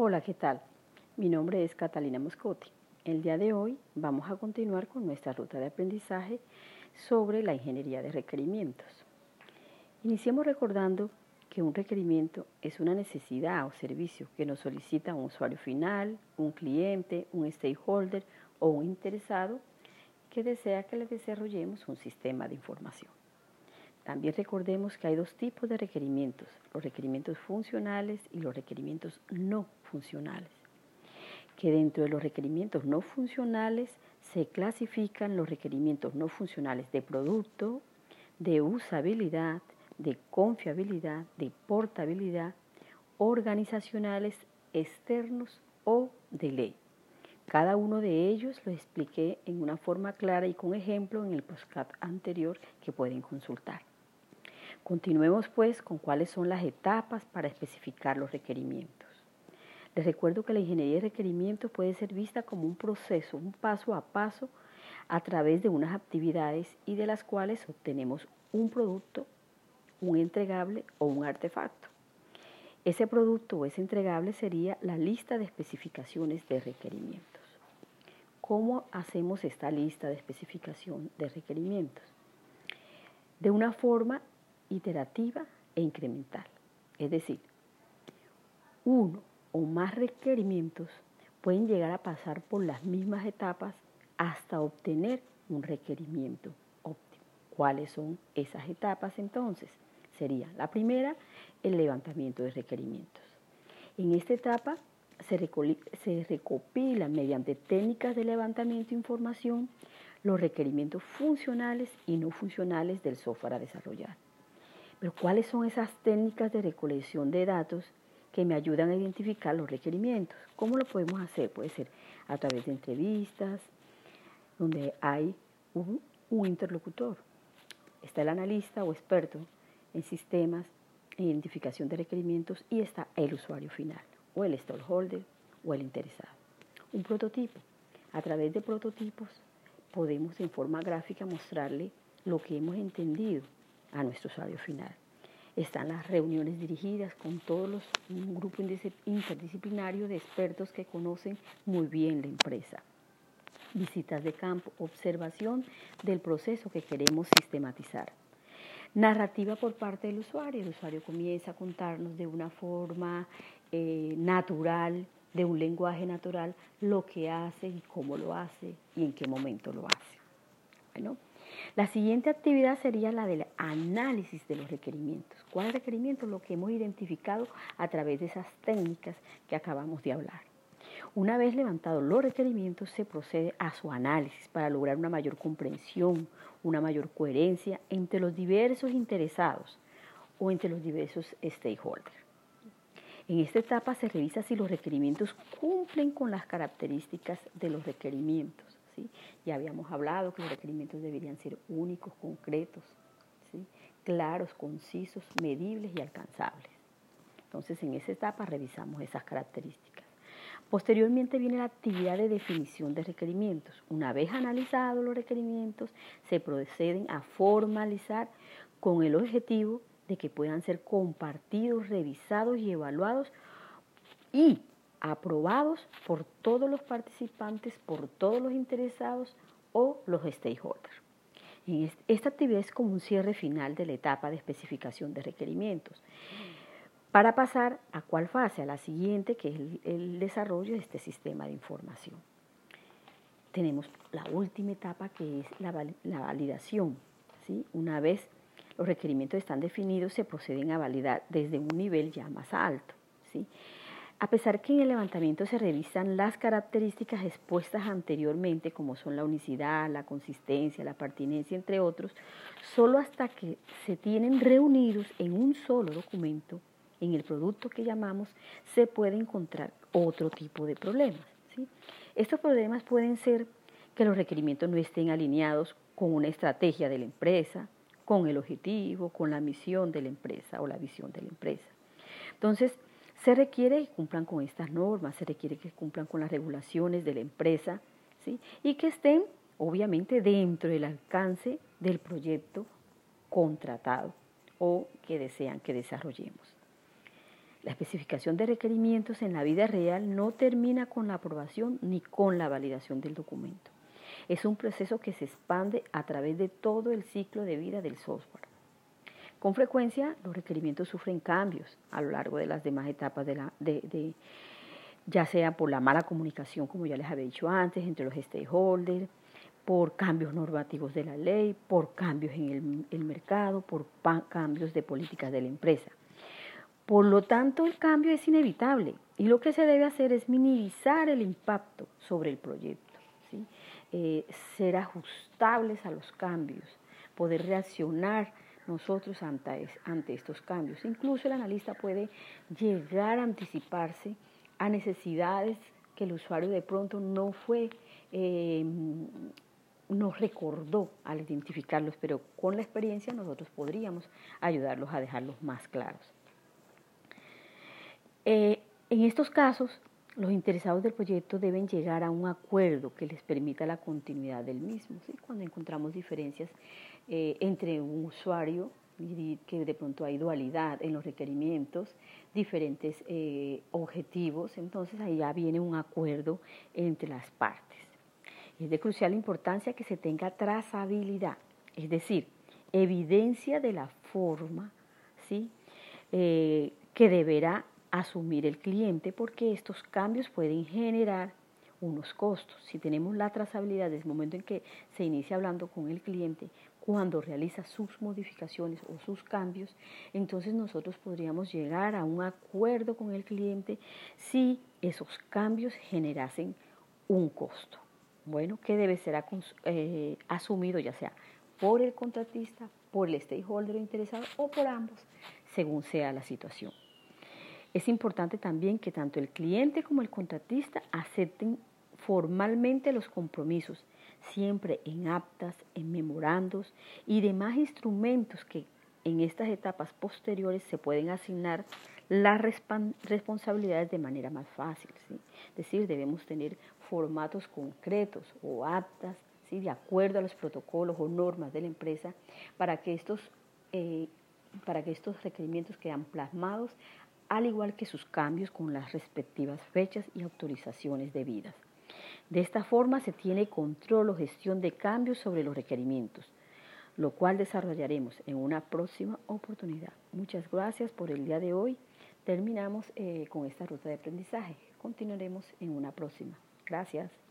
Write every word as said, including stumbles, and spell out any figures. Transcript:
Hola, ¿qué tal? Mi nombre es Catalina Moscotti. El día de hoy vamos a continuar con nuestra ruta de aprendizaje sobre la ingeniería de requerimientos. Iniciemos recordando que un requerimiento es una necesidad o servicio que nos solicita un usuario final, un cliente, un stakeholder o un interesado que desea que le desarrollemos un sistema de información. También recordemos que hay dos tipos de requerimientos, los requerimientos funcionales y los requerimientos no funcionales. Que dentro de los requerimientos no funcionales se clasifican los requerimientos no funcionales de producto, de usabilidad, de confiabilidad, de portabilidad, organizacionales, externos o de ley. Cada uno de ellos lo expliqué en una forma clara y con ejemplo en el podcast anterior que pueden consultar. Continuemos pues con cuáles son las etapas para especificar los requerimientos. Les recuerdo que la ingeniería de requerimientos puede ser vista como un proceso, un paso a paso a través de unas actividades y de las cuales obtenemos un producto, un entregable o un artefacto. Ese producto o ese entregable sería la lista de especificaciones de requerimientos. ¿Cómo hacemos esta lista de especificación de requerimientos? De una forma iterativa e incremental, es decir, uno o más requerimientos pueden llegar a pasar por las mismas etapas hasta obtener un requerimiento óptimo. ¿Cuáles son esas etapas entonces? Sería la primera, el levantamiento de requerimientos. En esta etapa se, se recopilan mediante técnicas de levantamiento de información los requerimientos funcionales y no funcionales del software a desarrollar. Pero ¿cuáles son esas técnicas de recolección de datos que me ayudan a identificar los requerimientos? ¿Cómo lo podemos hacer? Puede ser a través de entrevistas, donde hay un, un interlocutor. Está el analista o experto en sistemas, en identificación de requerimientos, y está el usuario final, o el stakeholder, o el interesado. Un prototipo. A través de prototipos podemos en forma gráfica mostrarle lo que hemos entendido a nuestro usuario final. Están las reuniones dirigidas con todos los, un grupo interdisciplinario de expertos que conocen muy bien la empresa. Visitas de campo, observación del proceso que queremos sistematizar. Narrativa por parte del usuario. El usuario comienza a contarnos de una forma eh, natural, de un lenguaje natural, lo que hace y cómo lo hace y en qué momento lo hace. Bueno, la siguiente actividad sería la del análisis de los requerimientos. ¿Cuáles requerimientos? Lo que hemos identificado a través de esas técnicas que acabamos de hablar. Una vez levantados los requerimientos, se procede a su análisis para lograr una mayor comprensión, una mayor coherencia entre los diversos interesados o entre los diversos stakeholders. En esta etapa se revisa si los requerimientos cumplen con las características de los requerimientos, ¿sí? Ya habíamos hablado que los requerimientos deberían ser únicos, concretos, ¿sí? Claros, concisos, medibles y alcanzables. Entonces, en esta etapa revisamos esas características. Posteriormente viene la actividad de definición de requerimientos. Una vez analizados los requerimientos, se proceden a formalizar con el objetivo de que puedan ser compartidos, revisados y evaluados y aprobados por todos los participantes, por todos los interesados o los stakeholders. Esta actividad es como un cierre final de la etapa de especificación de requerimientos. Para pasar a cuál fase, a la siguiente, que es el, el desarrollo de este sistema de información. Tenemos la última etapa, que es la, la validación, ¿sí? Una vez los requerimientos están definidos, se proceden a validar desde un nivel ya más alto, ¿sí? A pesar que en el levantamiento se revisan las características expuestas anteriormente, como son la unicidad, la consistencia, la pertinencia, entre otros, solo hasta que se tienen reunidos en un solo documento, en el producto que llamamos, se puede encontrar otro tipo de problemas, ¿sí? Estos problemas pueden ser que los requerimientos no estén alineados con una estrategia de la empresa, con el objetivo, con la misión de la empresa o la visión de la empresa. Entonces, se requiere que cumplan con estas normas, se requiere que cumplan con las regulaciones de la empresa, ¿sí? Y que estén, obviamente, dentro del alcance del proyecto contratado o que desean que desarrollemos. La especificación de requerimientos en la vida real no termina con la aprobación ni con la validación del documento. Es un proceso que se expande a través de todo el ciclo de vida del software. Con frecuencia, los requerimientos sufren cambios a lo largo de las demás etapas, de la, de, de, ya sea por la mala comunicación, como ya les había dicho antes, entre los stakeholders, por cambios normativos de la ley, por cambios en el, el mercado, por pa, cambios de políticas de la empresa. Por lo tanto, el cambio es inevitable y lo que se debe hacer es minimizar el impacto sobre el proyecto, ¿sí? eh, ser ajustables a los cambios, poder reaccionar nosotros ante, ante estos cambios. Incluso el analista puede llegar a anticiparse a necesidades que el usuario de pronto no fue, eh, no recordó al identificarlos, pero con la experiencia nosotros podríamos ayudarlos a dejarlos más claros. Eh, en estos casos, los interesados del proyecto deben llegar a un acuerdo que les permita la continuidad del mismo, ¿sí? Cuando encontramos diferencias eh, entre un usuario, que de pronto hay dualidad en los requerimientos, diferentes eh, objetivos, entonces ahí ya viene un acuerdo entre las partes. Es de crucial importancia que se tenga trazabilidad, es decir, evidencia de la forma, ¿sí? eh, que deberá asumir el cliente, porque estos cambios pueden generar unos costos. Si tenemos la trazabilidad desde el momento en que se inicia hablando con el cliente, cuando realiza sus modificaciones o sus cambios, entonces nosotros podríamos llegar a un acuerdo con el cliente si esos cambios generasen un costo. Bueno, que debe ser eh, asumido ya sea por el contratista, por el stakeholder interesado o por ambos, según sea la situación. Es importante también que tanto el cliente como el contratista acepten formalmente los compromisos, siempre en actas, en memorandos y demás instrumentos que en estas etapas posteriores se pueden asignar las responsabilidades de manera más fácil, ¿sí? Es decir, debemos tener formatos concretos o actas, ¿sí? De acuerdo a los protocolos o normas de la empresa para que estos, eh, para que estos requerimientos quedan plasmados al igual que sus cambios con las respectivas fechas y autorizaciones debidas. De esta forma se tiene control o gestión de cambios sobre los requerimientos, lo cual desarrollaremos en una próxima oportunidad. Muchas gracias por el día de hoy. Terminamos eh, con esta ruta de aprendizaje. Continuaremos en una próxima. Gracias.